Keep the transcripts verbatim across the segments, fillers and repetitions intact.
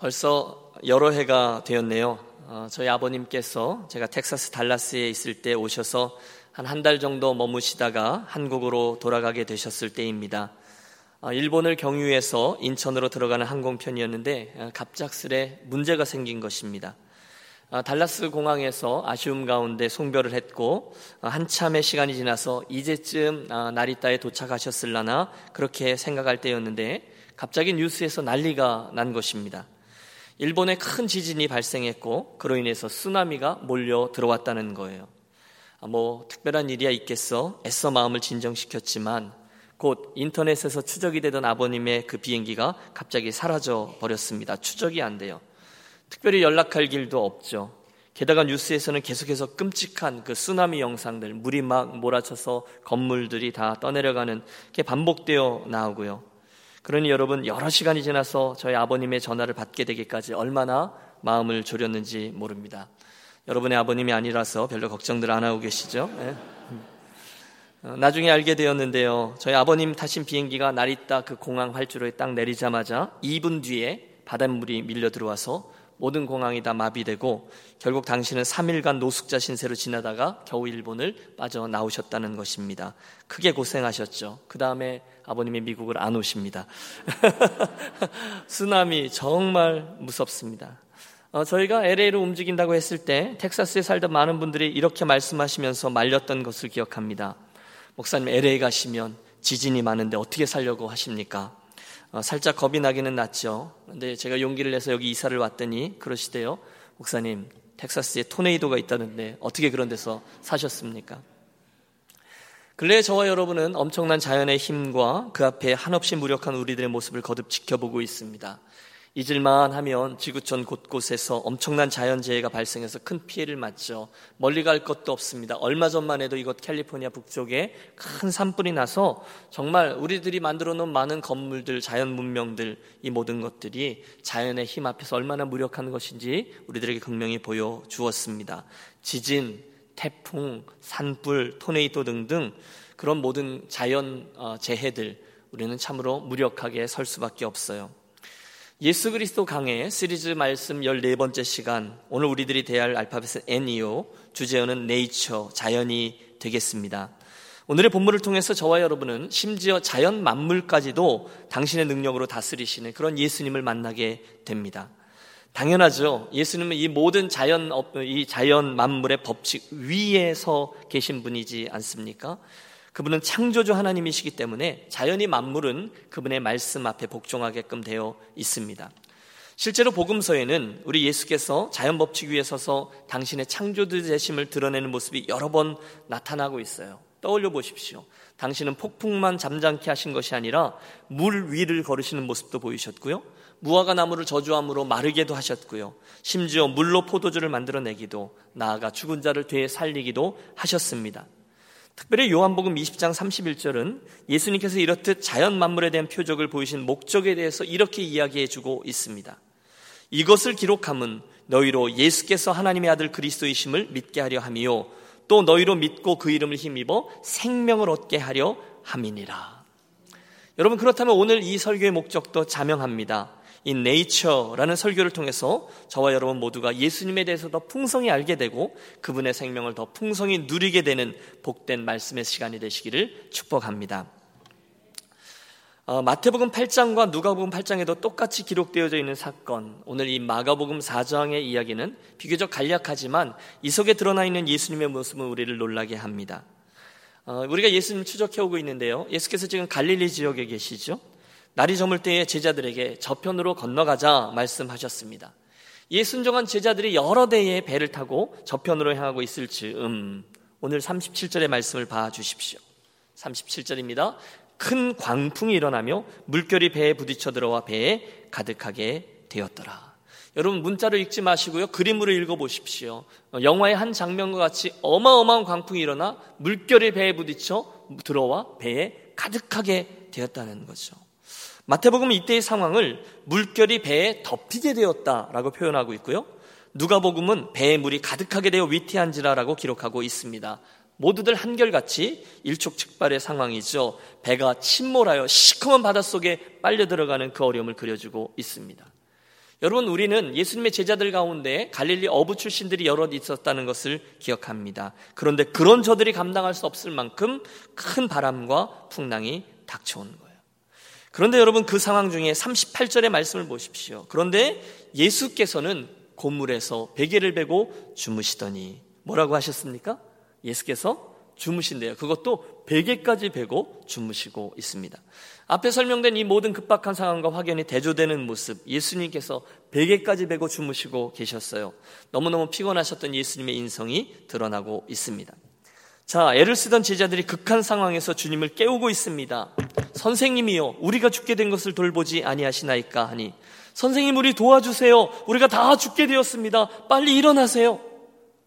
벌써 여러 해가 되었네요. 어, 저희 아버님께서 제가 텍사스 달라스에 있을 때 오셔서 한 한 달 정도 머무시다가 한국으로 돌아가게 되셨을 때입니다. 어, 일본을 경유해서 인천으로 들어가는 항공편이었는데 어, 갑작스레 문제가 생긴 것입니다. 어, 달라스 공항에서 아쉬움 가운데 송별을 했고 어, 한참의 시간이 지나서 이제쯤 어, 나리타에 도착하셨을라나 그렇게 생각할 때였는데 갑자기 뉴스에서 난리가 난 것입니다. 일본에 큰 지진이 발생했고 그로 인해서 쓰나미가 몰려 들어왔다는 거예요. 뭐 특별한 일이야 있겠어 애써 마음을 진정시켰지만 곧 인터넷에서 추적이 되던 아버님의 그 비행기가 갑자기 사라져 버렸습니다. 추적이 안 돼요. 특별히 연락할 길도 없죠. 게다가 뉴스에서는 계속해서 끔찍한 그 쓰나미 영상들, 물이 막 몰아쳐서 건물들이 다 떠내려가는 게 반복되어 나오고요. 그러니 여러분, 여러 시간이 지나서 저희 아버님의 전화를 받게 되기까지 얼마나 마음을 졸였는지 모릅니다. 여러분의 아버님이 아니라서 별로 걱정들 안 하고 계시죠? 네. 나중에 알게 되었는데요, 저희 아버님 타신 비행기가 나리타 그 공항 활주로에 딱 내리자마자 이 분 뒤에 바닷물이 밀려 들어와서 모든 공항이 다 마비되고 결국 당신은 삼 일간 노숙자 신세로 지나다가 겨우 일본을 빠져나오셨다는 것입니다. 크게 고생하셨죠. 그 다음에 아버님이 미국을 안 오십니다. 쓰나미 정말 무섭습니다. 어, 저희가 엘에이로 움직인다고 했을 때 텍사스에 살던 많은 분들이 이렇게 말씀하시면서 말렸던 것을 기억합니다. 목사님, 엘에이 가시면 지진이 많은데 어떻게 살려고 하십니까? 어, 살짝 겁이 나기는 났죠. 근데 제가 용기를 내서 여기 이사를 왔더니 그러시대요. 목사님, 텍사스에 토네이도가 있다는데 어떻게 그런 데서 사셨습니까? 근래 저와 여러분은 엄청난 자연의 힘과 그 앞에 한없이 무력한 우리들의 모습을 거듭 지켜보고 있습니다. 잊을만 하면 지구촌 곳곳에서 엄청난 자연재해가 발생해서 큰 피해를 맞죠. 멀리 갈 것도 없습니다. 얼마 전만 해도 이곳 캘리포니아 북쪽에 큰 산불이 나서 정말 우리들이 만들어 놓은 많은 건물들, 자연 문명들, 이 모든 것들이 자연의 힘 앞에서 얼마나 무력한 것인지 우리들에게 극명히 보여주었습니다. 지진, 태풍, 산불, 토네이도 등등 그런 모든 자연재해들, 우리는 참으로 무력하게 설 수밖에 없어요. 예수 그리스도 강해 시리즈 말씀 열네 번째 시간, 오늘 우리들이 대할 알파벳은 N이요, 주제어는 네이처, 자연이 되겠습니다. 오늘의 본문을 통해서 저와 여러분은 심지어 자연 만물까지도 당신의 능력으로 다스리시는 그런 예수님을 만나게 됩니다. 당연하죠. 예수님은 이 모든 자연, 이 자연 만물의 법칙 위에 서 계신 분이지 않습니까? 그분은 창조주 하나님이시기 때문에 자연이 만물은 그분의 말씀 앞에 복종하게끔 되어 있습니다. 실제로 복음서에는 우리 예수께서 자연 법칙 위에 서서 당신의 창조주 되심을 드러내는 모습이 여러 번 나타나고 있어요. 떠올려 보십시오. 당신은 폭풍만 잠잠케 하신 것이 아니라 물 위를 걸으시는 모습도 보이셨고요. 무화과 나무를 저주함으로 마르게도 하셨고요. 심지어 물로 포도주를 만들어내기도, 나아가 죽은 자를 되에 살리기도 하셨습니다. 특별히 요한복음 이십 장 삼십일 절은 예수님께서 이렇듯 자연 만물에 대한 표적을 보이신 목적에 대해서 이렇게 이야기해주고 있습니다. 이것을 기록함은 너희로 예수께서 하나님의 아들 그리스도이심을 믿게 하려 함이요, 또 너희로 믿고 그 이름을 힘입어 생명을 얻게 하려 함이니라. 여러분, 그렇다면 오늘 이 설교의 목적도 자명합니다. 이 네이처라는 설교를 통해서 저와 여러분 모두가 예수님에 대해서 더 풍성히 알게 되고 그분의 생명을 더 풍성히 누리게 되는 복된 말씀의 시간이 되시기를 축복합니다. 어, 마태복음 팔 장과 누가복음 팔 장에도 똑같이 기록되어져 있는 사건, 오늘 이 마가복음 사 장의 이야기는 비교적 간략하지만 이 속에 드러나 있는 예수님의 모습은 우리를 놀라게 합니다. 어, 우리가 예수님 추적해오고 있는데요, 예수께서 지금 갈릴리 지역에 계시죠. 날이 저물 때에 제자들에게 저편으로 건너가자 말씀하셨습니다. 이에 순종한 제자들이 여러 대의 배를 타고 저편으로 향하고 있을 즈음, 오늘 삼십칠 절의 말씀을 봐주십시오. 삼십칠 절입니다. 큰 광풍이 일어나며 물결이 배에 부딪혀 들어와 배에 가득하게 되었더라. 여러분, 문자로 읽지 마시고요, 그림으로 읽어보십시오. 영화의 한 장면과 같이 어마어마한 광풍이 일어나 물결이 배에 부딪혀 들어와 배에 가득하게 되었다는 거죠. 마태복음은 이때의 상황을 물결이 배에 덮이게 되었다라고 표현하고 있고요, 누가복음은 배에 물이 가득하게 되어 위태한지라라고 기록하고 있습니다. 모두들 한결같이 일촉즉발의 상황이죠. 배가 침몰하여 시커먼 바닷속에 빨려 들어가는 그 어려움을 그려주고 있습니다. 여러분, 우리는 예수님의 제자들 가운데 갈릴리 어부 출신들이 여럿 있었다는 것을 기억합니다. 그런데 그런 저들이 감당할 수 없을 만큼 큰 바람과 풍랑이 닥쳐오는 거예요. 그런데 여러분, 그 상황 중에 삼십팔 절의 말씀을 보십시오. 그런데 예수께서는 곤물에서 베개를 베고 주무시더니 뭐라고 하셨습니까? 예수께서 주무신대요. 그것도 베개까지 베고 주무시고 있습니다. 앞에 설명된 이 모든 급박한 상황과 확연히 대조되는 모습, 예수님께서 베개까지 베고 주무시고 계셨어요. 너무너무 피곤하셨던 예수님의 인성이 드러나고 있습니다. 자, 애를 쓰던 제자들이 극한 상황에서 주님을 깨우고 있습니다. 선생님이요, 우리가 죽게 된 것을 돌보지 아니하시나이까 하니, 선생님 우리 도와주세요, 우리가 다 죽게 되었습니다, 빨리 일어나세요.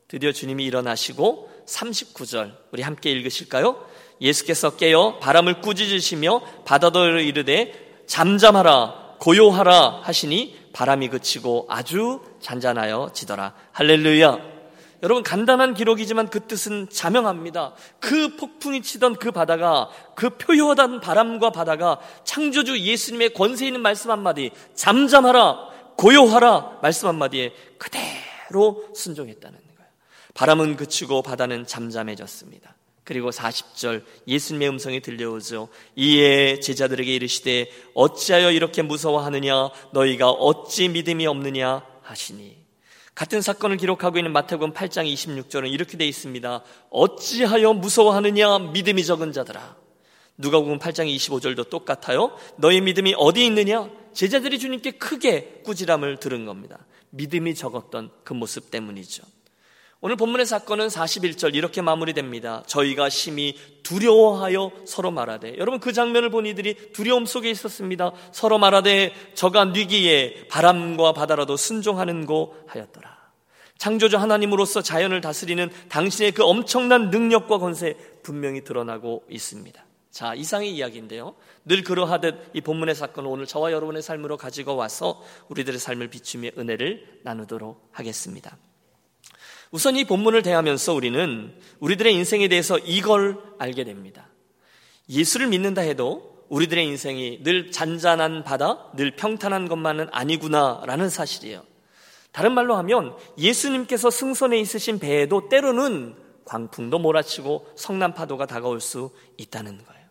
드디어 주님이 일어나시고 삼십구 절 우리 함께 읽으실까요? 예수께서 깨어 바람을 꾸짖으시며 바다더러 이르되 잠잠하라 고요하라 하시니 바람이 그치고 아주 잔잔하여 지더라. 할렐루야. 여러분, 간단한 기록이지만 그 뜻은 자명합니다. 그 폭풍이 치던 그 바다가, 그 표효하던 바람과 바다가 창조주 예수님의 권세 있는 말씀 한마디, 잠잠하라 고요하라 말씀 한마디에 그대로 순종했다는 거예요. 바람은 그치고 바다는 잠잠해졌습니다. 그리고 사십 절 예수님의 음성이 들려오죠. 이에 제자들에게 이르시되 어찌하여 이렇게 무서워하느냐, 너희가 어찌 믿음이 없느냐 하시니. 같은 사건을 기록하고 있는 마태복음 팔 장 이십육 절은 이렇게 되어 있습니다. 어찌하여 무서워하느냐 믿음이 적은 자들아. 누가복음 팔 장 이십오 절도 똑같아요. 너희 믿음이 어디 있느냐. 제자들이 주님께 크게 꾸지람을 들은 겁니다. 믿음이 적었던 그 모습 때문이죠. 오늘 본문의 사건은 사십일 절 이렇게 마무리됩니다. 저희가 심히 두려워하여 서로 말하되. 여러분, 그 장면을 본 이들이 두려움 속에 있었습니다. 서로 말하되 저가 뉘기에 바람과 바다라도 순종하는고 하였더라. 창조주 하나님으로서 자연을 다스리는 당신의 그 엄청난 능력과 권세 분명히 드러나고 있습니다. 자, 이상의 이야기인데요, 늘 그러하듯 이 본문의 사건을 오늘 저와 여러분의 삶으로 가지고 와서 우리들의 삶을 비추며 은혜를 나누도록 하겠습니다. 우선 이 본문을 대하면서 우리는 우리들의 인생에 대해서 이걸 알게 됩니다. 예수를 믿는다 해도 우리들의 인생이 늘 잔잔한 바다, 늘 평탄한 것만은 아니구나라는 사실이에요. 다른 말로 하면 예수님께서 승선에 있으신 배에도 때로는 광풍도 몰아치고 성난파도가 다가올 수 있다는 거예요.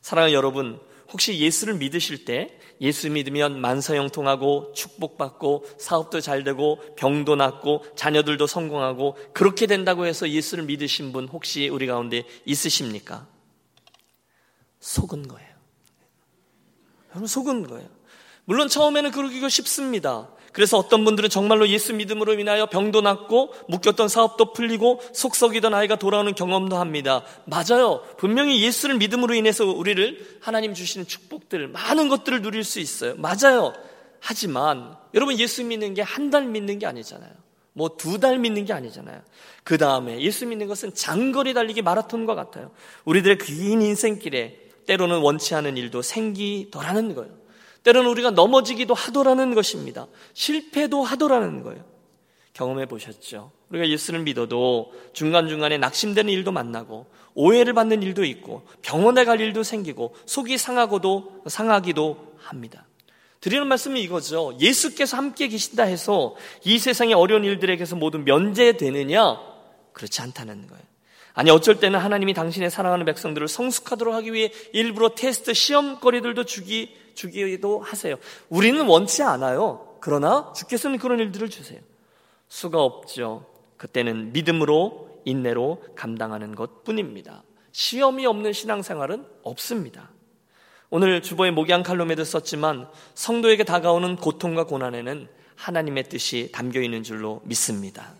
사랑하는 여러분, 혹시 예수를 믿으실 때 예수 믿으면 만사형통하고 축복받고 사업도 잘되고 병도 낫고 자녀들도 성공하고 그렇게 된다고 해서 예수를 믿으신 분 혹시 우리 가운데 있으십니까? 속은 거예요. 여러분, 속은 거예요. 물론 처음에는 그러기가 쉽습니다. 그래서 어떤 분들은 정말로 예수 믿음으로 인하여 병도 낫고 묶였던 사업도 풀리고 속썩이던 아이가 돌아오는 경험도 합니다. 맞아요. 분명히 예수를 믿음으로 인해서 우리를 하나님 주시는 축복들, 많은 것들을 누릴 수 있어요. 맞아요. 하지만 여러분, 예수 믿는 게 한 달 믿는 게 아니잖아요. 뭐 두 달 믿는 게 아니잖아요. 그 다음에 예수 믿는 것은 장거리 달리기 마라톤과 같아요. 우리들의 긴 인생길에 때로는 원치 않은 일도 생기더라는 거예요. 때로는 우리가 넘어지기도 하더라는 것입니다. 실패도 하더라는 거예요. 경험해 보셨죠? 우리가 예수를 믿어도 중간중간에 낙심되는 일도 만나고 오해를 받는 일도 있고 병원에 갈 일도 생기고 속이 상하고도 상하기도 합니다. 드리는 말씀이 이거죠. 예수께서 함께 계신다 해서 이 세상의 어려운 일들에게서 모두 면제되느냐? 그렇지 않다는 거예요. 아니, 어쩔 때는 하나님이 당신의 사랑하는 백성들을 성숙하도록 하기 위해 일부러 테스트 시험거리들도 주기, 주기도 하세요. 우리는 원치 않아요. 그러나 주께서는 그런 일들을 주세요. 수가 없죠. 그때는 믿음으로 인내로 감당하는 것뿐입니다. 시험이 없는 신앙생활은 없습니다. 오늘 주보의 목양 칼럼에도 썼지만 성도에게 다가오는 고통과 고난에는 하나님의 뜻이 담겨있는 줄로 믿습니다.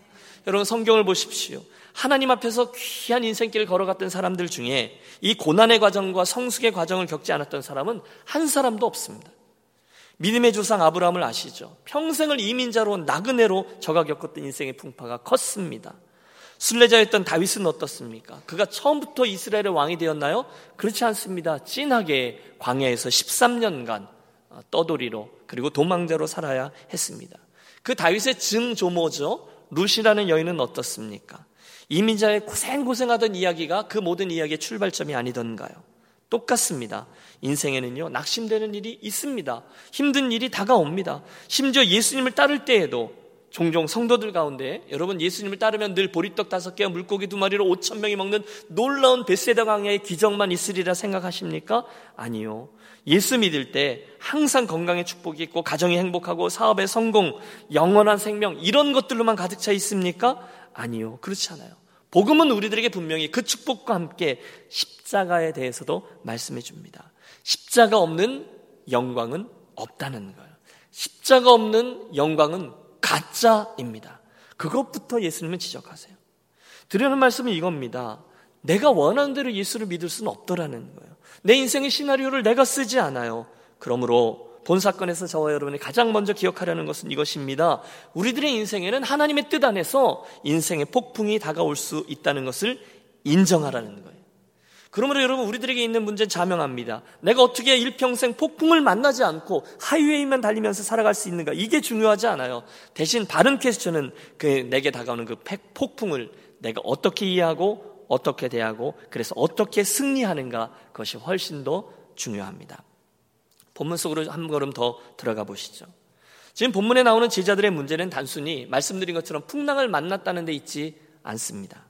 여러분, 성경을 보십시오. 하나님 앞에서 귀한 인생길을 걸어갔던 사람들 중에 이 고난의 과정과 성숙의 과정을 겪지 않았던 사람은 한 사람도 없습니다. 믿음의 조상 아브라함을 아시죠? 평생을 이민자로 온 나그네로 저가 겪었던 인생의 풍파가 컸습니다. 순례자였던 다윗은 어떻습니까? 그가 처음부터 이스라엘의 왕이 되었나요? 그렇지 않습니다. 찐하게 광야에서 십삼 년간 떠돌이로 그리고 도망자로 살아야 했습니다. 그 다윗의 증조모죠, 룻이라는 여인은 어떻습니까? 이민자의 고생고생하던 이야기가 그 모든 이야기의 출발점이 아니던가요? 똑같습니다. 인생에는요 낙심되는 일이 있습니다. 힘든 일이 다가옵니다. 심지어 예수님을 따를 때에도 종종 성도들 가운데, 여러분 예수님을 따르면 늘 보리떡 다섯 개와 물고기 두 마리로 오천 명이 먹는 놀라운 벳세다 광야의 기적만 있으리라 생각하십니까? 아니요. 예수 믿을 때 항상 건강의 축복이 있고 가정이 행복하고 사업의 성공, 영원한 생명, 이런 것들로만 가득 차 있습니까? 아니요. 그렇지 않아요. 복음은 우리들에게 분명히 그 축복과 함께 십자가에 대해서도 말씀해 줍니다. 십자가 없는 영광은 없다는 거예요. 십자가 없는 영광은 가짜입니다. 그것부터 예수님은 지적하세요. 드리는 말씀은 이겁니다. 내가 원하는 대로 예수를 믿을 수는 없더라는 거예요. 내 인생의 시나리오를 내가 쓰지 않아요. 그러므로 본 사건에서 저와 여러분이 가장 먼저 기억하려는 것은 이것입니다. 우리들의 인생에는 하나님의 뜻 안에서 인생의 폭풍이 다가올 수 있다는 것을 인정하라는 거예요. 그러므로 여러분, 우리들에게 있는 문제는 자명합니다. 내가 어떻게 일평생 폭풍을 만나지 않고 하이웨이만 달리면서 살아갈 수 있는가, 이게 중요하지 않아요. 대신 바른 퀘스천은 그 내게 다가오는 그 폭풍을 내가 어떻게 이해하고 어떻게 대하고 그래서 어떻게 승리하는가, 그것이 훨씬 더 중요합니다. 본문 속으로 한 걸음 더 들어가 보시죠. 지금 본문에 나오는 제자들의 문제는 단순히 말씀드린 것처럼 풍랑을 만났다는 데 있지 않습니다.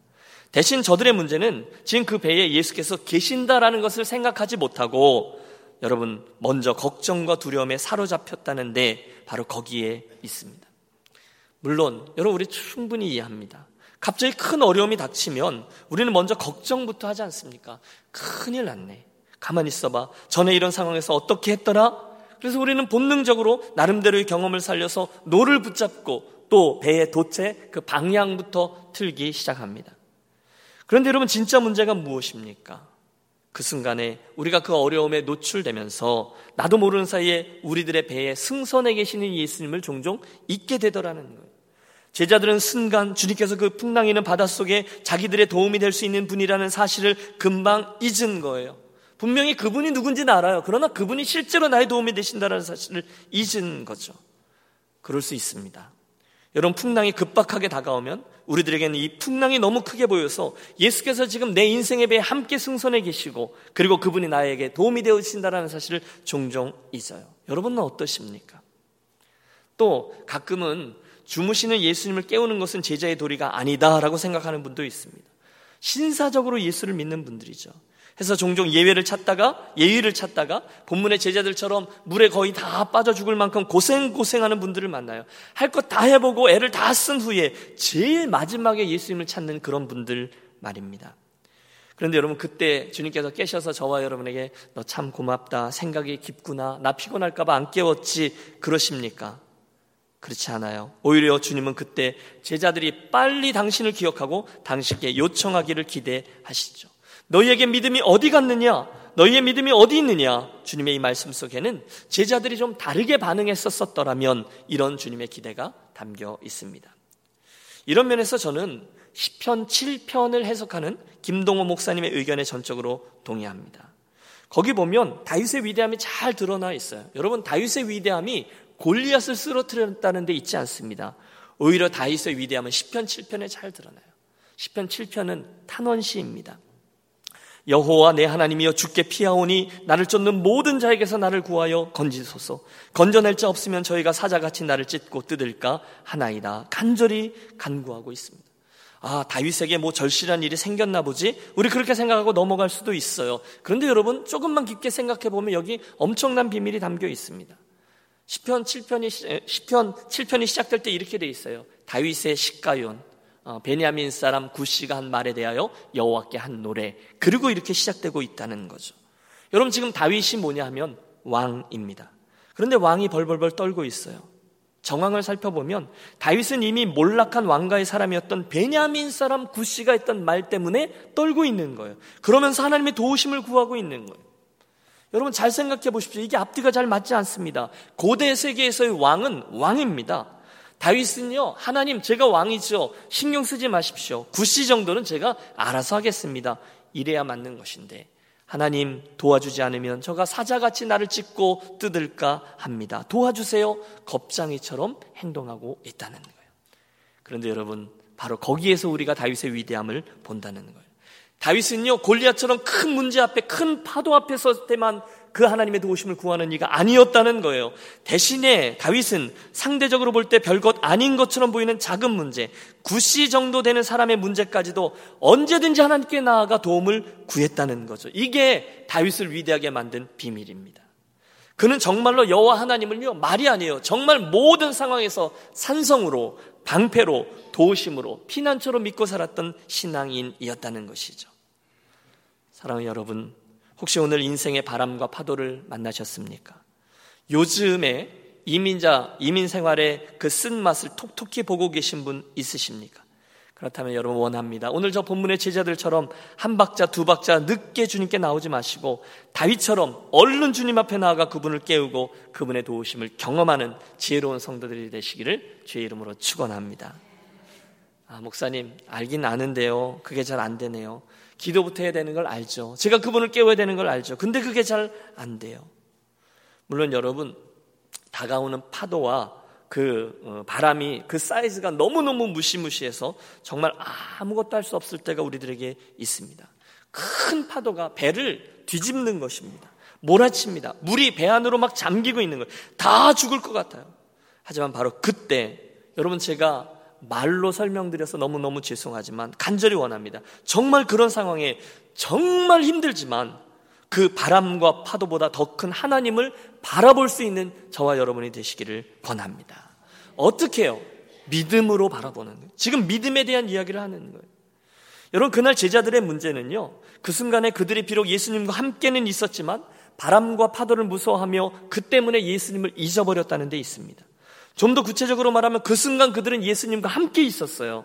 대신 저들의 문제는 지금 그 배에 예수께서 계신다라는 것을 생각하지 못하고, 여러분 먼저 걱정과 두려움에 사로잡혔다는 데 바로 거기에 있습니다. 물론 여러분 우리 충분히 이해합니다. 갑자기 큰 어려움이 닥치면 우리는 먼저 걱정부터 하지 않습니까? 큰일 났네. 가만히 있어봐. 전에 이런 상황에서 어떻게 했더라? 그래서 우리는 본능적으로 나름대로의 경험을 살려서 노를 붙잡고 또 배의 도체, 그 방향부터 틀기 시작합니다. 그런데 여러분 진짜 문제가 무엇입니까? 그 순간에 우리가 그 어려움에 노출되면서 나도 모르는 사이에 우리들의 배에 승선에 계시는 예수님을 종종 잊게 되더라는 거예요. 제자들은 순간 주님께서 그 풍랑이는 바닷속에 자기들의 도움이 될 수 있는 분이라는 사실을 금방 잊은 거예요. 분명히 그분이 누군지는 알아요. 그러나 그분이 실제로 나의 도움이 되신다는 사실을 잊은 거죠. 그럴 수 있습니다. 여러분 풍랑이 급박하게 다가오면 우리들에게는 이 풍랑이 너무 크게 보여서 예수께서 지금 내 인생의 배에 함께 승선해 계시고 그리고 그분이 나에게 도움이 되어주신다는 사실을 종종 잊어요. 여러분은 어떠십니까? 또 가끔은 주무시는 예수님을 깨우는 것은 제자의 도리가 아니다라고 생각하는 분도 있습니다. 신사적으로 예수를 믿는 분들이죠. 해서 종종 예외를 찾다가 예의를 찾다가 본문의 제자들처럼 물에 거의 다 빠져 죽을 만큼 고생고생하는 분들을 만나요. 할 것 다 해보고 애를 다 쓴 후에 제일 마지막에 예수님을 찾는 그런 분들 말입니다. 그런데 여러분 그때 주님께서 깨셔서 저와 여러분에게 너 참 고맙다, 생각이 깊구나, 나 피곤할까 봐 안 깨웠지 그러십니까? 그렇지 않아요. 오히려 주님은 그때 제자들이 빨리 당신을 기억하고 당신께 요청하기를 기대하시죠. 너희에게 믿음이 어디 갔느냐? 너희의 믿음이 어디 있느냐? 주님의 이 말씀 속에는 제자들이 좀 다르게 반응했었더라면 이런 주님의 기대가 담겨 있습니다. 이런 면에서 저는 시편 칠 편을 해석하는 김동호 목사님의 의견에 전적으로 동의합니다. 거기 보면 다윗의 위대함이 잘 드러나 있어요. 여러분 다윗의 위대함이 골리앗을 쓰러뜨렸다는 데 있지 않습니다. 오히려 다윗의 위대함은 시편 칠 편에 잘 드러나요. 시편 칠 편은 탄원시입니다. 여호와 내 하나님이여 주께 피하오니 나를 쫓는 모든 자에게서 나를 구하여 건지소서. 건져낼 자 없으면 저희가 사자같이 나를 찢고 뜯을까 하나이다. 간절히 간구하고 있습니다. 아, 다윗에게 뭐 절실한 일이 생겼나 보지? 우리 그렇게 생각하고 넘어갈 수도 있어요. 그런데 여러분 조금만 깊게 생각해보면 여기 엄청난 비밀이 담겨 있습니다. 시편 칠 편이, 시편 칠 편이 시작될 때 이렇게 돼 있어요. 다윗의 시가연, 어, 베냐민 사람 구시가 한 말에 대하여 여호와께 한 노래, 그리고 이렇게 시작되고 있다는 거죠. 여러분 지금 다윗이 뭐냐 하면 왕입니다. 그런데 왕이 벌벌벌 떨고 있어요. 정황을 살펴보면 다윗은 이미 몰락한 왕가의 사람이었던 베냐민 사람 구시가 했던 말 때문에 떨고 있는 거예요. 그러면서 하나님의 도우심을 구하고 있는 거예요. 여러분 잘 생각해 보십시오. 이게 앞뒤가 잘 맞지 않습니다. 고대 세계에서의 왕은 왕입니다. 다윗은요, 하나님 제가 왕이죠, 신경 쓰지 마십시오, 구시 정도는 제가 알아서 하겠습니다, 이래야 맞는 것인데 하나님 도와주지 않으면 저가 사자같이 나를 찢고 뜯을까 합니다, 도와주세요, 겁쟁이처럼 행동하고 있다는 거예요. 그런데 여러분 바로 거기에서 우리가 다윗의 위대함을 본다는 거예요. 다윗은요 골리앗처럼 큰 문제 앞에, 큰 파도 앞에 섰을 때만 그 하나님의 도우심을 구하는 이가 아니었다는 거예요. 대신에 다윗은 상대적으로 볼 때 별것 아닌 것처럼 보이는 작은 문제, 구씨 정도 되는 사람의 문제까지도 언제든지 하나님께 나아가 도움을 구했다는 거죠. 이게 다윗을 위대하게 만든 비밀입니다. 그는 정말로 여호와 하나님을요, 말이 아니에요, 정말 모든 상황에서 산성으로, 방패로, 도우심으로, 피난처로 믿고 살았던 신앙인이었다는 것이죠. 사랑하는 여러분, 혹시 오늘 인생의 바람과 파도를 만나셨습니까? 요즘에 이민자, 이민 생활의 그 쓴맛을 톡톡히 보고 계신 분 있으십니까? 그렇다면 여러분 원합니다. 오늘 저 본문의 제자들처럼 한 박자 두 박자 늦게 주님께 나오지 마시고 다윗처럼 얼른 주님 앞에 나아가 그분을 깨우고 그분의 도우심을 경험하는 지혜로운 성도들이 되시기를 주의 이름으로 축원합니다. 아, 목사님 알긴 아는데요, 그게 잘 안 되네요. 기도부터 해야 되는 걸 알죠. 제가 그분을 깨워야 되는 걸 알죠. 근데 그게 잘 안 돼요. 물론 여러분 다가오는 파도와 그 바람이 그 사이즈가 너무너무 무시무시해서 정말 아무것도 할 수 없을 때가 우리들에게 있습니다. 큰 파도가 배를 뒤집는 것입니다. 몰아칩니다. 물이 배 안으로 막 잠기고 있는 거예요. 다 죽을 것 같아요. 하지만 바로 그때 여러분, 제가 말로 설명드려서 너무너무 죄송하지만 간절히 원합니다. 정말 그런 상황에 정말 힘들지만 그 바람과 파도보다 더 큰 하나님을 바라볼 수 있는 저와 여러분이 되시기를 권합니다. 어떻게 해요? 믿음으로 바라보는 거예요. 지금 믿음에 대한 이야기를 하는 거예요. 여러분, 그날 제자들의 문제는요, 그 순간에 그들이 비록 예수님과 함께는 있었지만 바람과 파도를 무서워하며 그 때문에 예수님을 잊어버렸다는 데 있습니다. 좀 더 구체적으로 말하면 그 순간 그들은 예수님과 함께 있었어요.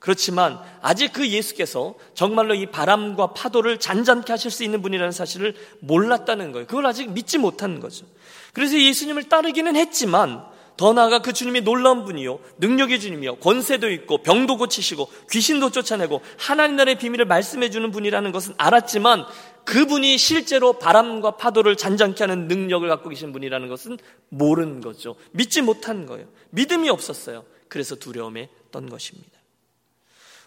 그렇지만 아직 그 예수께서 정말로 이 바람과 파도를 잔잔케 하실 수 있는 분이라는 사실을 몰랐다는 거예요. 그걸 아직 믿지 못한 거죠. 그래서 예수님을 따르기는 했지만 더 나아가 그 주님이 놀라운 분이요, 능력의 주님이요, 권세도 있고 병도 고치시고 귀신도 쫓아내고 하나님 나라의 비밀을 말씀해 주는 분이라는 것은 알았지만 그분이 실제로 바람과 파도를 잔잔케 하는 능력을 갖고 계신 분이라는 것은 모른 거죠. 믿지 못한 거예요. 믿음이 없었어요. 그래서 두려움에 떤 것입니다.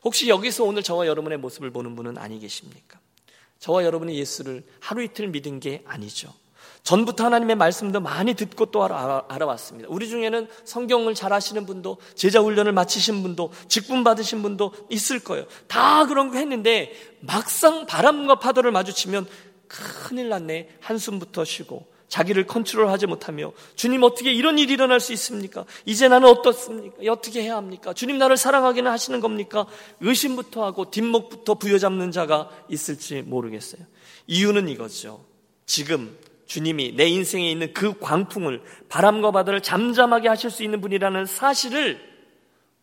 혹시 여기서 오늘 저와 여러분의 모습을 보는 분은 아니 계십니까? 저와 여러분이 예수를 하루 이틀 믿은 게 아니죠. 전부터 하나님의 말씀도 많이 듣고 또 알아왔습니다. 우리 중에는 성경을 잘 아시는 분도, 제자 훈련을 마치신 분도, 직분 받으신 분도 있을 거예요. 다 그런 거 했는데 막상 바람과 파도를 마주치면 큰일 났네, 한숨부터 쉬고 자기를 컨트롤하지 못하며 주님 어떻게 이런 일이 일어날 수 있습니까? 이제 나는 어떻습니까? 어떻게 해야 합니까? 주님 나를 사랑하기는 하시는 겁니까? 의심부터 하고 뒷목부터 부여잡는 자가 있을지 모르겠어요. 이유는 이거죠. 지금 주님이 내 인생에 있는 그 광풍을, 바람과 바다를 잠잠하게 하실 수 있는 분이라는 사실을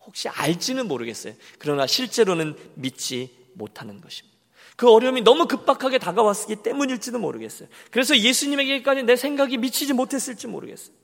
혹시 알지는 모르겠어요. 그러나 실제로는 믿지 못하는 것입니다. 그 어려움이 너무 급박하게 다가왔기 때문일지도 모르겠어요. 그래서 예수님에게까지 내 생각이 미치지 못했을지 모르겠어요.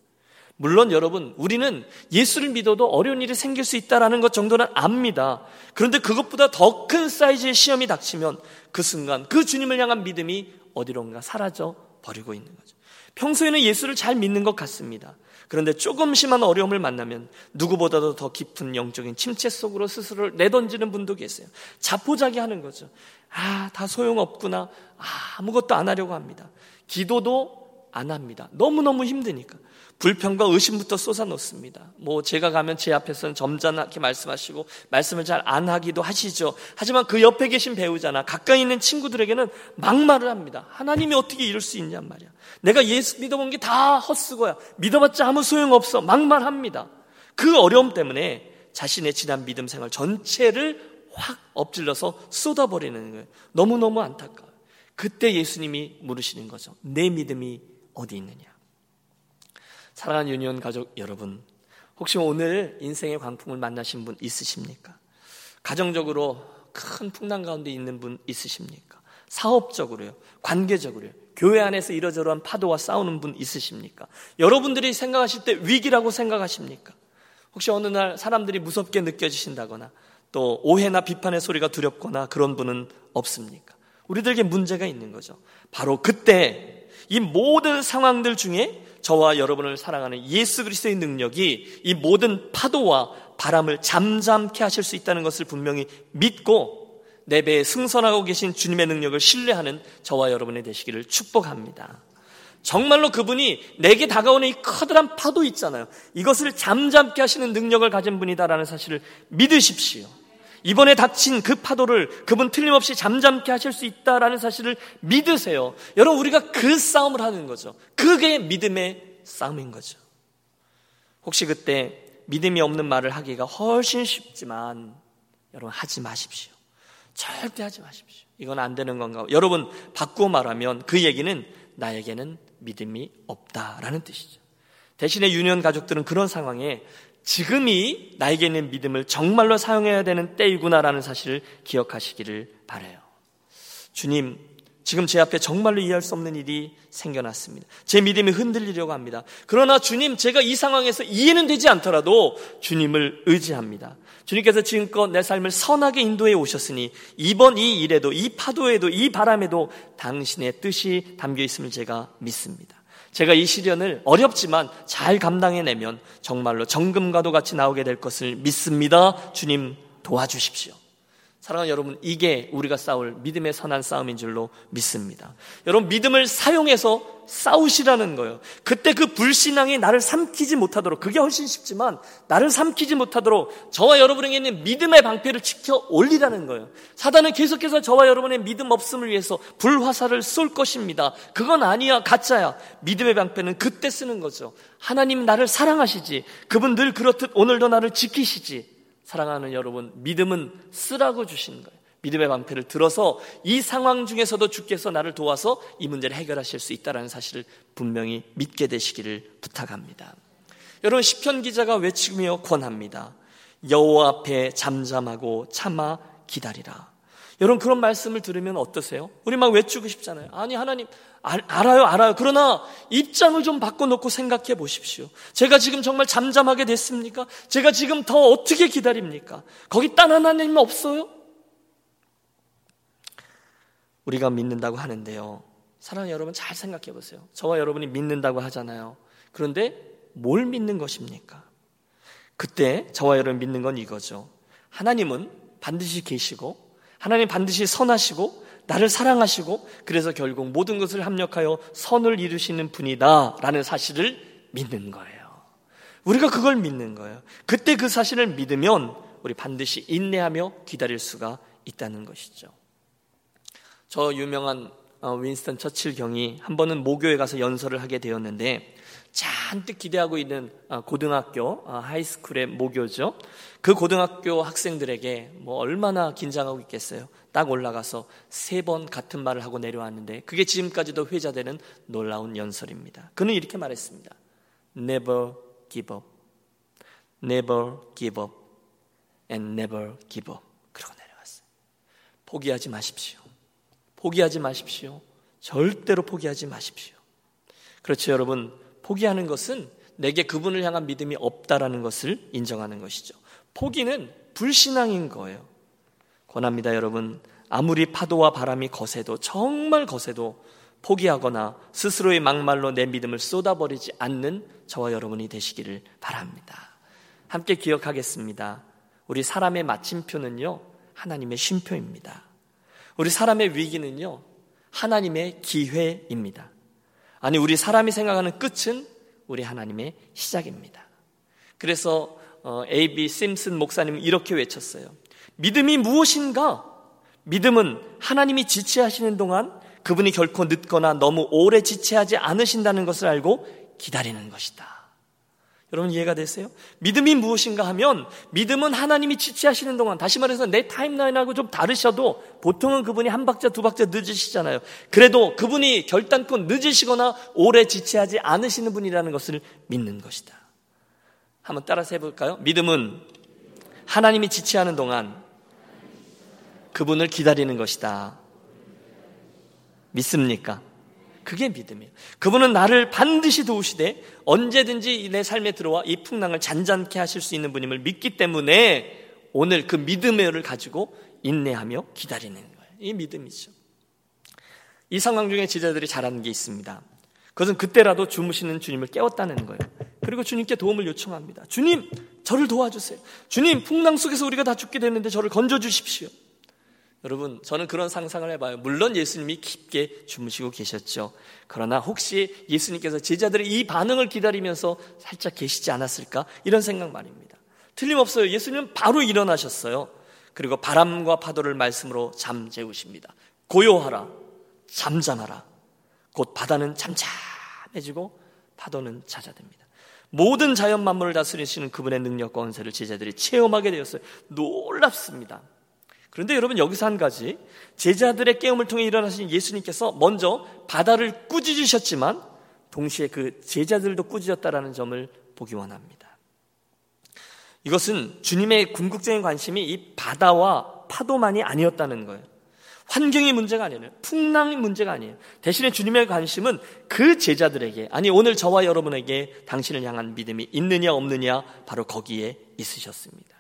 물론 여러분, 우리는 예수를 믿어도 어려운 일이 생길 수 있다는 것 정도는 압니다. 그런데 그것보다 더 큰 사이즈의 시험이 닥치면 그 순간 그 주님을 향한 믿음이 어디론가 사라져 버리고 있는 거죠. 평소에는 예수를 잘 믿는 것 같습니다. 그런데 조금 심한 어려움을 만나면 누구보다도 더 깊은 영적인 침체 속으로 스스로를 내던지는 분도 계세요. 자포자기하는 거죠. 아, 다 소용없구나. 아, 아무것도 안 하려고 합니다. 기도도 안 합니다. 너무너무 힘드니까. 불평과 의심부터 쏟아놓습니다. 뭐 제가 가면 제 앞에서는 점잖게 말씀하시고 말씀을 잘 안 하기도 하시죠. 하지만 그 옆에 계신 배우자나 가까이 있는 친구들에게는 막말을 합니다. 하나님이 어떻게 이럴 수 있냔 말이야. 내가 예수 믿어본 게 다 헛수고야. 믿어봤자 아무 소용없어. 막말합니다. 그 어려움 때문에 자신의 지난 믿음 생활 전체를 확 엎질러서 쏟아버리는 거예요. 너무너무 안타까워요. 그때 예수님이 물으시는 거죠. 내 믿음이 어디 있느냐. 사랑하는 유니온 가족 여러분, 혹시 오늘 인생의 광풍을 만나신 분 있으십니까? 가정적으로 큰 풍랑 가운데 있는 분 있으십니까? 사업적으로요, 관계적으로요, 교회 안에서 이러저러한 파도와 싸우는 분 있으십니까? 여러분들이 생각하실 때 위기라고 생각하십니까? 혹시 어느 날 사람들이 무섭게 느껴지신다거나 또 오해나 비판의 소리가 두렵거나 그런 분은 없습니까? 우리들에게 문제가 있는 거죠. 바로 그때 이 모든 상황들 중에 저와 여러분을 사랑하는 예수 그리스도의 능력이 이 모든 파도와 바람을 잠잠케 하실 수 있다는 것을 분명히 믿고 내 배에 승선하고 계신 주님의 능력을 신뢰하는 저와 여러분이 되시기를 축복합니다. 정말로 그분이 내게 다가오는 이 커다란 파도 있잖아요. 이것을 잠잠케 하시는 능력을 가진 분이다라는 사실을 믿으십시오. 이번에 닥친 그 파도를 그분 틀림없이 잠잠케 하실 수 있다라는 사실을 믿으세요. 여러분, 우리가 그 싸움을 하는 거죠. 그게 믿음의 싸움인 거죠. 혹시 그때 믿음이 없는 말을 하기가 훨씬 쉽지만 여러분 하지 마십시오. 절대 하지 마십시오. 이건 안 되는 건가? 여러분, 바꾸어 말하면 그 얘기는 나에게는 믿음이 없다라는 뜻이죠. 대신에 유년 가족들은 그런 상황에 지금이 나에게 있는 믿음을 정말로 사용해야 되는 때이구나라는 사실을 기억하시기를 바라요. 주님, 지금 제 앞에 정말로 이해할 수 없는 일이 생겨났습니다. 제 믿음이 흔들리려고 합니다. 그러나 주님, 제가 이 상황에서 이해는 되지 않더라도 주님을 의지합니다. 주님께서 지금껏 내 삶을 선하게 인도해 오셨으니 이번 이 일에도, 이 파도에도, 이 바람에도 당신의 뜻이 담겨 있음을 제가 믿습니다. 제가 이 시련을 어렵지만 잘 감당해내면 정말로 정금과도 같이 나오게 될 것을 믿습니다. 주님, 도와주십시오. 사랑하는 여러분, 이게 우리가 싸울 믿음의 선한 싸움인 줄로 믿습니다. 여러분, 믿음을 사용해서 싸우시라는 거예요. 그때 그 불신앙이 나를 삼키지 못하도록, 그게 훨씬 쉽지만 나를 삼키지 못하도록 저와 여러분에게 있는 믿음의 방패를 지켜 올리라는 거예요. 사단은 계속해서 저와 여러분의 믿음 없음을 위해서 불화살을 쏠 것입니다. 그건 아니야, 가짜야. 믿음의 방패는 그때 쓰는 거죠. 하나님 나를 사랑하시지, 그분 늘 그렇듯 오늘도 나를 지키시지. 사랑하는 여러분, 믿음은 쓰라고 주신 거예요. 믿음의 방패를 들어서 이 상황 중에서도 주께서 나를 도와서 이 문제를 해결하실 수 있다는 사실을 분명히 믿게 되시기를 부탁합니다. 여러분, 시편 기자가 외치며 권합니다. 여호와 앞에 잠잠하고 참아 기다리라. 여러분, 그런 말씀을 들으면 어떠세요? 우리 막 외치고 싶잖아요. 아니, 하나님 알, 알아요 알아요. 그러나 입장을 좀 바꿔놓고 생각해 보십시오. 제가 지금 정말 잠잠하게 됐습니까? 제가 지금 더 어떻게 기다립니까? 거기 딴 하나님 없어요? 우리가 믿는다고 하는데요, 사랑하는 여러분, 잘 생각해 보세요. 저와 여러분이 믿는다고 하잖아요. 그런데 뭘 믿는 것입니까? 그때 저와 여러분 믿는 건 이거죠. 하나님은 반드시 계시고, 하나님 반드시 선하시고, 나를 사랑하시고, 그래서 결국 모든 것을 합력하여 선을 이루시는 분이다라는 사실을 믿는 거예요. 우리가 그걸 믿는 거예요. 그때 그 사실을 믿으면 우리 반드시 인내하며 기다릴 수가 있다는 것이죠. 저 유명한 윈스턴 처칠 경이 한 번은 모교에 가서 연설을 하게 되었는데, 잔뜩 기대하고 있는 고등학교, 하이스쿨의 모교죠. 그 고등학교 학생들에게 뭐 얼마나 긴장하고 있겠어요. 딱 올라가서 세 번 같은 말을 하고 내려왔는데 그게 지금까지도 회자되는 놀라운 연설입니다. 그는 이렇게 말했습니다. Never give up, never give up, and never give up. 그러고 내려왔어요. 포기하지 마십시오. 포기하지 마십시오. 절대로 포기하지 마십시오. 그렇죠, 여러분. 포기하는 것은 내게 그분을 향한 믿음이 없다라는 것을 인정하는 것이죠. 포기는 불신앙인 거예요. 권합니다, 여러분. 아무리 파도와 바람이 거세도, 정말 거세도 포기하거나 스스로의 막말로 내 믿음을 쏟아버리지 않는 저와 여러분이 되시기를 바랍니다. 함께 기억하겠습니다. 우리 사람의 마침표는요, 하나님의 쉼표입니다. 우리 사람의 위기는요, 하나님의 기회입니다. 아니, 우리 사람이 생각하는 끝은 우리 하나님의 시작입니다. 그래서 에이 비 심슨 목사님은 이렇게 외쳤어요. 믿음이 무엇인가? 믿음은 하나님이 지체하시는 동안 그분이 결코 늦거나 너무 오래 지체하지 않으신다는 것을 알고 기다리는 것이다. 여러분, 이해가 되세요? 믿음이 무엇인가 하면, 믿음은 하나님이 지체하시는 동안, 다시 말해서 내 타임라인하고 좀 다르셔도 보통은 그분이 한 박자 두 박자 늦으시잖아요. 그래도 그분이 결단코 늦으시거나 오래 지체하지 않으시는 분이라는 것을 믿는 것이다. 한번 따라서 해볼까요? 믿음은 하나님이 지체하는 동안 그분을 기다리는 것이다. 믿습니까? 그게 믿음이에요. 그분은 나를 반드시 도우시되 언제든지 내 삶에 들어와 이 풍랑을 잔잔케 하실 수 있는 분임을 믿기 때문에 오늘 그 믿음을 가지고 인내하며 기다리는 거예요. 이 믿음이죠. 이 상황 중에 제자들이 잘하는 게 있습니다. 그것은 그때라도 주무시는 주님을 깨웠다는 거예요. 그리고 주님께 도움을 요청합니다. 주님, 저를 도와주세요. 주님, 풍랑 속에서 우리가 다 죽게 됐는데 저를 건져주십시오. 여러분, 저는 그런 상상을 해봐요. 물론 예수님이 깊게 주무시고 계셨죠. 그러나 혹시 예수님께서 제자들의 이 반응을 기다리면서 살짝 계시지 않았을까? 이런 생각 말입니다. 틀림없어요. 예수님은 바로 일어나셨어요. 그리고 바람과 파도를 말씀으로 잠재우십니다. 고요하라, 잠잠하라. 곧 바다는 잠잠해지고 파도는 잦아듭니다. 모든 자연 만물을 다스리시는 그분의 능력과 은사를 제자들이 체험하게 되었어요. 놀랍습니다. 그런데 여러분, 여기서 한 가지, 제자들의 깨움을 통해 일어나신 예수님께서 먼저 바다를 꾸짖으셨지만 동시에 그 제자들도 꾸짖었다라는 점을 보기 원합니다. 이것은 주님의 궁극적인 관심이 이 바다와 파도만이 아니었다는 거예요. 환경이 문제가 아니에요. 풍랑이 문제가 아니에요. 대신에 주님의 관심은 그 제자들에게, 아니 오늘 저와 여러분에게 당신을 향한 믿음이 있느냐 없느냐, 바로 거기에 있으셨습니다.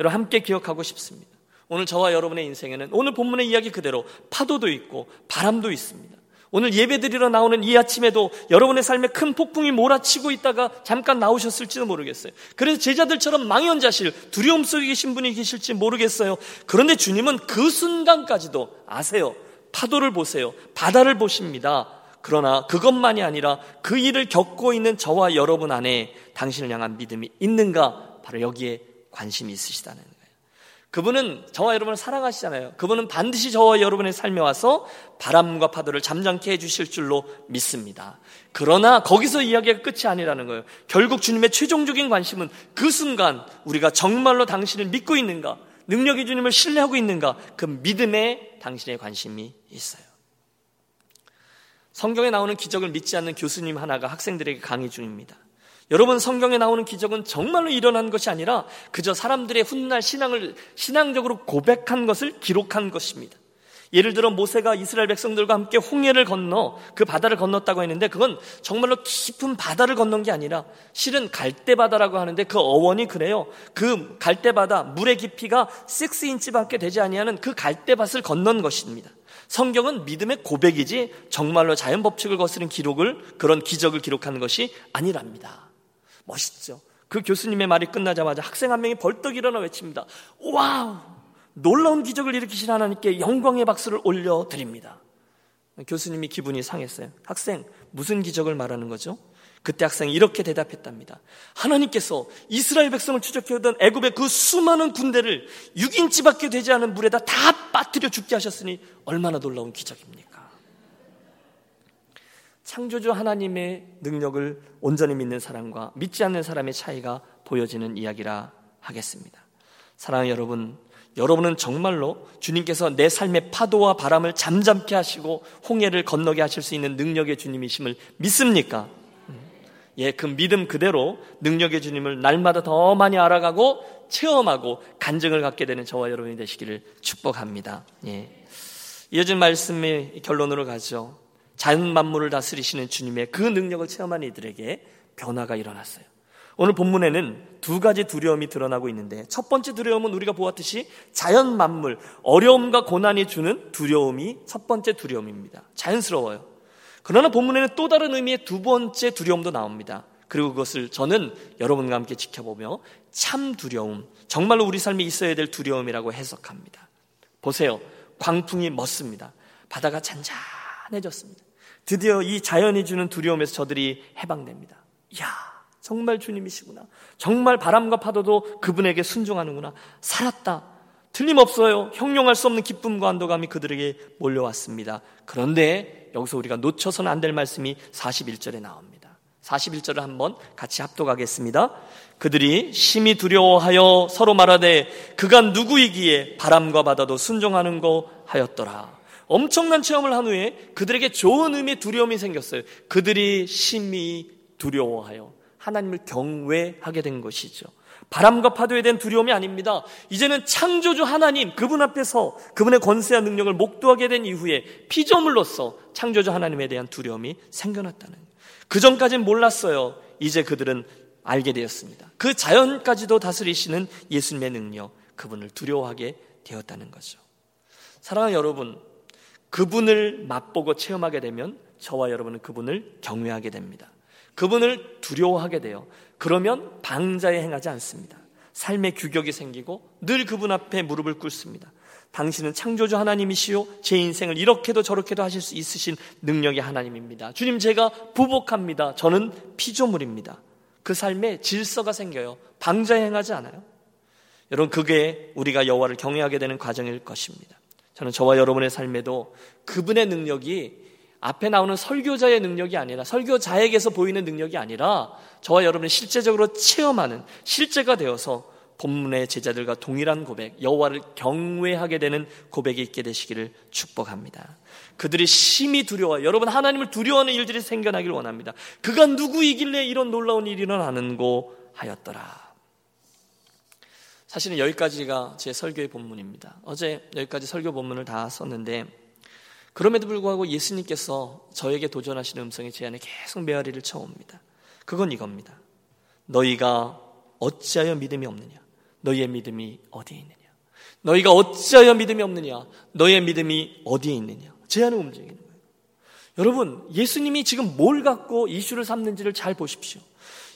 여러분, 함께 기억하고 싶습니다. 오늘 저와 여러분의 인생에는 오늘 본문의 이야기 그대로 파도도 있고 바람도 있습니다. 오늘 예배드리러 나오는 이 아침에도 여러분의 삶에 큰 폭풍이 몰아치고 있다가 잠깐 나오셨을지도 모르겠어요. 그래서 제자들처럼 망연자실, 두려움 속에 계신 분이 계실지 모르겠어요. 그런데 주님은 그 순간까지도 아세요. 파도를 보세요. 바다를 보십니다. 그러나 그것만이 아니라 그 일을 겪고 있는 저와 여러분 안에 당신을 향한 믿음이 있는가, 바로 여기에 관심이 있으시다는 거예요. 그분은 저와 여러분을 사랑하시잖아요. 그분은 반드시 저와 여러분의 삶에 와서 바람과 파도를 잠잠케 해주실 줄로 믿습니다. 그러나 거기서 이야기가 끝이 아니라는 거예요. 결국 주님의 최종적인 관심은 그 순간 우리가 정말로 당신을 믿고 있는가, 능력의 주님을 신뢰하고 있는가, 그 믿음에 당신의 관심이 있어요. 성경에 나오는 기적을 믿지 않는 교수님 하나가 학생들에게 강의 중입니다. 여러분, 성경에 나오는 기적은 정말로 일어난 것이 아니라 그저 사람들의 훗날 신앙을 신앙적으로 고백한 것을 기록한 것입니다. 예를 들어 모세가 이스라엘 백성들과 함께 홍해를 건너 그 바다를 건넜다고 했는데, 그건 정말로 깊은 바다를 건넌 게 아니라 실은 갈대바다라고 하는데 그 어원이 그래요. 그 갈대바다, 물의 깊이가 육 인치밖에 되지 아니하는 그 갈대밭을 건넌 것입니다. 성경은 믿음의 고백이지 정말로 자연 법칙을 거스른 기록을, 그런 기적을 기록한 것이 아니랍니다. 멋있죠? 그 교수님의 말이 끝나자마자 학생 한 명이 벌떡 일어나 외칩니다. 와우! 놀라운 기적을 일으키신 하나님께 영광의 박수를 올려드립니다. 교수님이 기분이 상했어요. 학생, 무슨 기적을 말하는 거죠? 그때 학생이 이렇게 대답했답니다. 하나님께서 이스라엘 백성을 추적해오던 애굽의 그 수많은 군대를 육 인치밖에 되지 않은 물에다 다 빠뜨려 죽게 하셨으니 얼마나 놀라운 기적입니까? 창조주 하나님의 능력을 온전히 믿는 사람과 믿지 않는 사람의 차이가 보여지는 이야기라 하겠습니다. 사랑하는 여러분, 여러분은 정말로 주님께서 내 삶의 파도와 바람을 잠잠케 하시고 홍해를 건너게 하실 수 있는 능력의 주님이심을 믿습니까? 예, 그 믿음 그대로 능력의 주님을 날마다 더 많이 알아가고 체험하고 간증을 갖게 되는 저와 여러분이 되시기를 축복합니다. 예, 이어진 말씀의 결론으로 가죠. 자연 만물을 다스리시는 주님의 그 능력을 체험한 이들에게 변화가 일어났어요. 오늘 본문에는 두 가지 두려움이 드러나고 있는데, 첫 번째 두려움은 우리가 보았듯이 자연 만물, 어려움과 고난이 주는 두려움이 첫 번째 두려움입니다. 자연스러워요. 그러나 본문에는 또 다른 의미의 두 번째 두려움도 나옵니다. 그리고 그것을 저는 여러분과 함께 지켜보며 참 두려움, 정말로 우리 삶에 있어야 될 두려움이라고 해석합니다. 보세요. 광풍이 멎습니다. 바다가 잔잔해졌습니다. 드디어 이 자연이 주는 두려움에서 저들이 해방됩니다. 이야, 정말 주님이시구나. 정말 바람과 파도도 그분에게 순종하는구나. 살았다. 틀림없어요. 형용할 수 없는 기쁨과 안도감이 그들에게 몰려왔습니다. 그런데 여기서 우리가 놓쳐서는 안 될 말씀이 사십일 절에 나옵니다. 사십일 절을 한번 같이 합독하겠습니다. 그들이 심히 두려워하여 서로 말하되 그가 누구이기에 바람과 바다도 순종하는 거 하였더라. 엄청난 체험을 한 후에 그들에게 좋은 의미의 두려움이 생겼어요. 그들이 심히 두려워하여 하나님을 경외하게 된 것이죠. 바람과 파도에 대한 두려움이 아닙니다. 이제는 창조주 하나님, 그분 앞에서 그분의 권세와 능력을 목도하게 된 이후에 피조물로서 창조주 하나님에 대한 두려움이 생겨났다는, 그전까지는 몰랐어요. 이제 그들은 알게 되었습니다. 그 자연까지도 다스리시는 예수님의 능력, 그분을 두려워하게 되었다는 거죠. 사랑하는 여러분, 그분을 맛보고 체험하게 되면 저와 여러분은 그분을 경외하게 됩니다. 그분을 두려워하게 돼요. 그러면 방자에 행하지 않습니다. 삶의 규격이 생기고 늘 그분 앞에 무릎을 꿇습니다. 당신은 창조주 하나님이시요 제 인생을 이렇게도 저렇게도 하실 수 있으신 능력의 하나님입니다. 주님, 제가 부복합니다. 저는 피조물입니다. 그 삶에 질서가 생겨요. 방자행하지 않아요. 여러분, 그게 우리가 여호와를 경외하게 되는 과정일 것입니다. 저는 저와 여러분의 삶에도 그분의 능력이 앞에 나오는 설교자의 능력이 아니라, 설교자에게서 보이는 능력이 아니라 저와 여러분이 실제적으로 체험하는 실제가 되어서 본문의 제자들과 동일한 고백, 여호와를 경외하게 되는 고백이 있게 되시기를 축복합니다. 그들이 심히 두려워요. 여러분, 하나님을 두려워하는 일들이 생겨나길 원합니다. 그가 누구이길래 이런 놀라운 일이 일어나는고 하였더라. 사실은 여기까지가 제 설교의 본문입니다. 어제 여기까지 설교 본문을 다 썼는데, 그럼에도 불구하고 예수님께서 저에게 도전하시는 음성의 제안에 계속 메아리를 쳐옵니다. 그건 이겁니다. 너희가 어찌하여 믿음이 없느냐? 너희의 믿음이 어디에 있느냐? 너희가 어찌하여 믿음이 없느냐? 너희의 믿음이 어디에 있느냐? 제안을 움직이는 거예요. 여러분, 예수님이 지금 뭘 갖고 이슈를 삼는지를 잘 보십시오.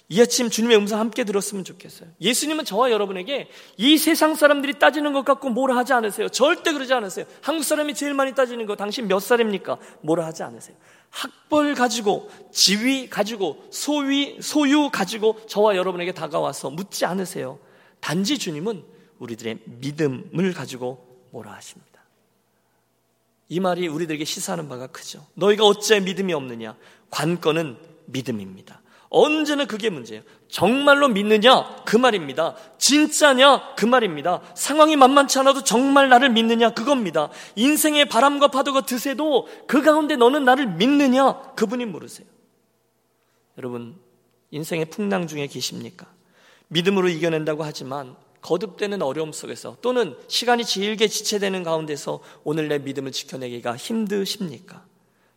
이 아침 주님의 음성 함께 들었으면 좋겠어요. 예수님은 저와 여러분에게 이 세상 사람들이 따지는 것 같고 뭐라 하지 않으세요. 절대 그러지 않으세요. 한국 사람이 제일 많이 따지는 거 당신 몇 살입니까? 뭐라 하지 않으세요. 학벌 가지고, 지위 가지고, 소위, 소유 가지고 저와 여러분에게 다가와서 묻지 않으세요. 단지 주님은 우리들의 믿음을 가지고 뭐라 하십니다. 이 말이 우리들에게 시사하는 바가 크죠. 너희가 어째 믿음이 없느냐? 관건은 믿음입니다. 언제나 그게 문제예요. 정말로 믿느냐? 그 말입니다. 진짜냐? 그 말입니다. 상황이 만만치 않아도 정말 나를 믿느냐? 그겁니다. 인생의 바람과 파도가 드세도 그 가운데 너는 나를 믿느냐? 그분이 물으세요. 여러분, 인생의 풍랑 중에 계십니까? 믿음으로 이겨낸다고 하지만 거듭되는 어려움 속에서, 또는 시간이 길게 지체되는 가운데서 오늘 내 믿음을 지켜내기가 힘드십니까?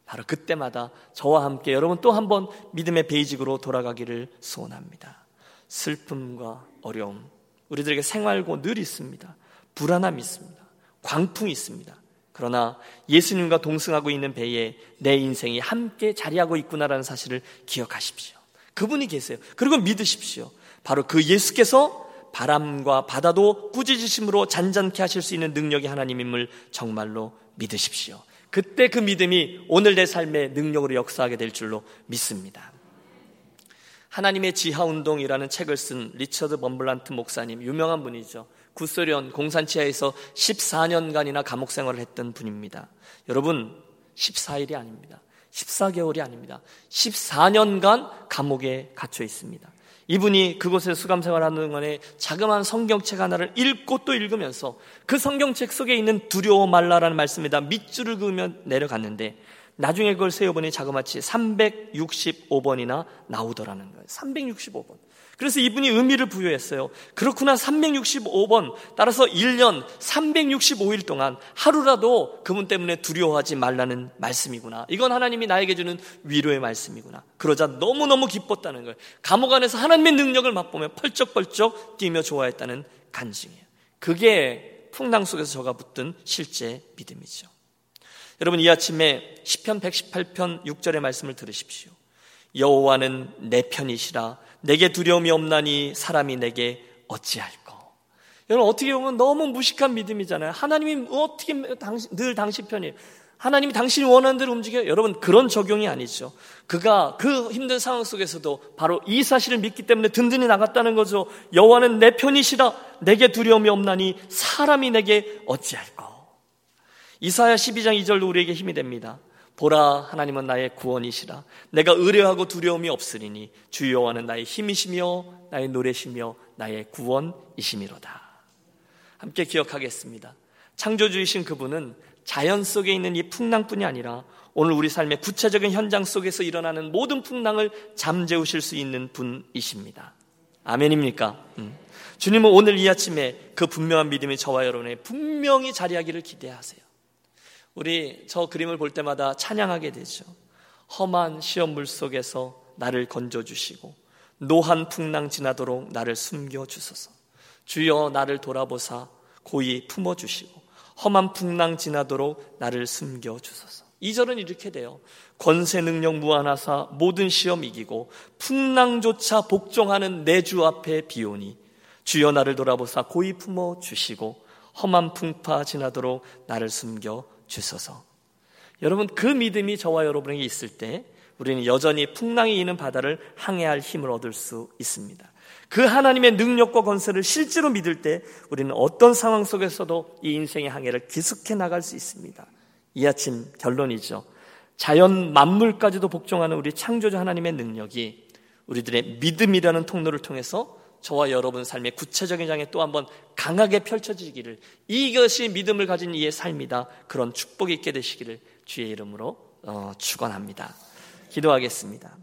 바로 그때마다 저와 함께 여러분 또 한 번 믿음의 베이직으로 돌아가기를 소원합니다. 슬픔과 어려움, 우리들에게 생활고 늘 있습니다. 불안함이 있습니다. 광풍이 있습니다. 그러나 예수님과 동승하고 있는 배에 내 인생이 함께 자리하고 있구나라는 사실을 기억하십시오. 그분이 계세요. 그리고 믿으십시오. 바로 그 예수께서 바람과 바다도 꾸짖으심으로 잔잔케 하실 수 있는 능력의 하나님임을 정말로 믿으십시오. 그때 그 믿음이 오늘 내 삶의 능력으로 역사하게 될 줄로 믿습니다. 하나님의 지하운동이라는 책을 쓴 리처드 범블란트 목사님, 유명한 분이죠. 구소련 공산치하에서 십사 년간이나 감옥 생활을 했던 분입니다. 여러분, 십사 일이 아닙니다. 십사 개월이 아닙니다. 십사 년간 감옥에 갇혀 있습니다. 이분이 그곳에 수감 생활하는 동안에 자그마한 성경책 하나를 읽고 또 읽으면서 그 성경책 속에 있는 두려워 말라라는 말씀에다 밑줄을 그으며 내려갔는데, 나중에 그걸 세어보니 자그마치 삼백육십오 번이나 나오더라는 거예요. 삼백육십오 번. 그래서 이분이 의미를 부여했어요. 그렇구나, 삼백육십오 번. 따라서 일 년 삼백육십오 일 동안 하루라도 그분 때문에 두려워하지 말라는 말씀이구나. 이건 하나님이 나에게 주는 위로의 말씀이구나. 그러자 너무너무 기뻤다는 거예요. 감옥 안에서 하나님의 능력을 맛보며 펄쩍펄쩍 뛰며 좋아했다는 간증이에요. 그게 풍랑 속에서 저가 붙든 실제 믿음이죠. 여러분, 이 아침에 시편 백십팔 편 육 절의 말씀을 들으십시오. 여호와는 내 편이시라 내게 두려움이 없나니 사람이 내게 어찌할꼬. 여러분, 어떻게 보면 너무 무식한 믿음이잖아요. 하나님이 어떻게 늘 당신 편이에요. 하나님이 당신이 원하는 대로 움직여요. 여러분, 그런 적용이 아니죠. 그가 그 힘든 상황 속에서도 바로 이 사실을 믿기 때문에 든든히 나갔다는 거죠. 여호와는 내 편이시라 내게 두려움이 없나니 사람이 내게 어찌할꼬. 이사야 십이 장 이 절도 우리에게 힘이 됩니다. 보라, 하나님은 나의 구원이시라 내가 의뢰하고 두려움이 없으리니 주 여호와는 나의 힘이시며 나의 노래시며 나의 구원이시미로다. 함께 기억하겠습니다. 창조주이신 그분은 자연 속에 있는 이 풍랑뿐이 아니라 오늘 우리 삶의 구체적인 현장 속에서 일어나는 모든 풍랑을 잠재우실 수 있는 분이십니다. 아멘입니까? 음. 주님은 오늘 이 아침에 그 분명한 믿음이 저와 여러분의 분명히 자리하기를 기대하세요. 우리 저 그림을 볼 때마다 찬양하게 되죠. 험한 시험물 속에서 나를 건져주시고 노한 풍랑 지나도록 나를 숨겨주소서. 주여 나를 돌아보사 고이 품어주시고 험한 풍랑 지나도록 나를 숨겨주소서. 이 절은 이렇게 돼요. 권세 능력 무한하사 모든 시험 이기고 풍랑조차 복종하는 내 주 앞에 비오니 주여 나를 돌아보사 고이 품어주시고 험한 풍파 지나도록 나를 숨겨 주소서. 여러분, 그 믿음이 저와 여러분에게 있을 때 우리는 여전히 풍랑이 이는 바다를 항해할 힘을 얻을 수 있습니다. 그 하나님의 능력과 권세를 실제로 믿을 때 우리는 어떤 상황 속에서도 이 인생의 항해를 기숙해 나갈 수 있습니다. 이 아침 결론이죠. 자연 만물까지도 복종하는 우리 창조주 하나님의 능력이 우리들의 믿음이라는 통로를 통해서 저와 여러분 삶의 구체적인 장에 또 한 번 강하게 펼쳐지기를, 이것이 믿음을 가진 이의 삶이다, 그런 축복이 있게 되시기를 주의 이름으로 축원합니다. 기도하겠습니다.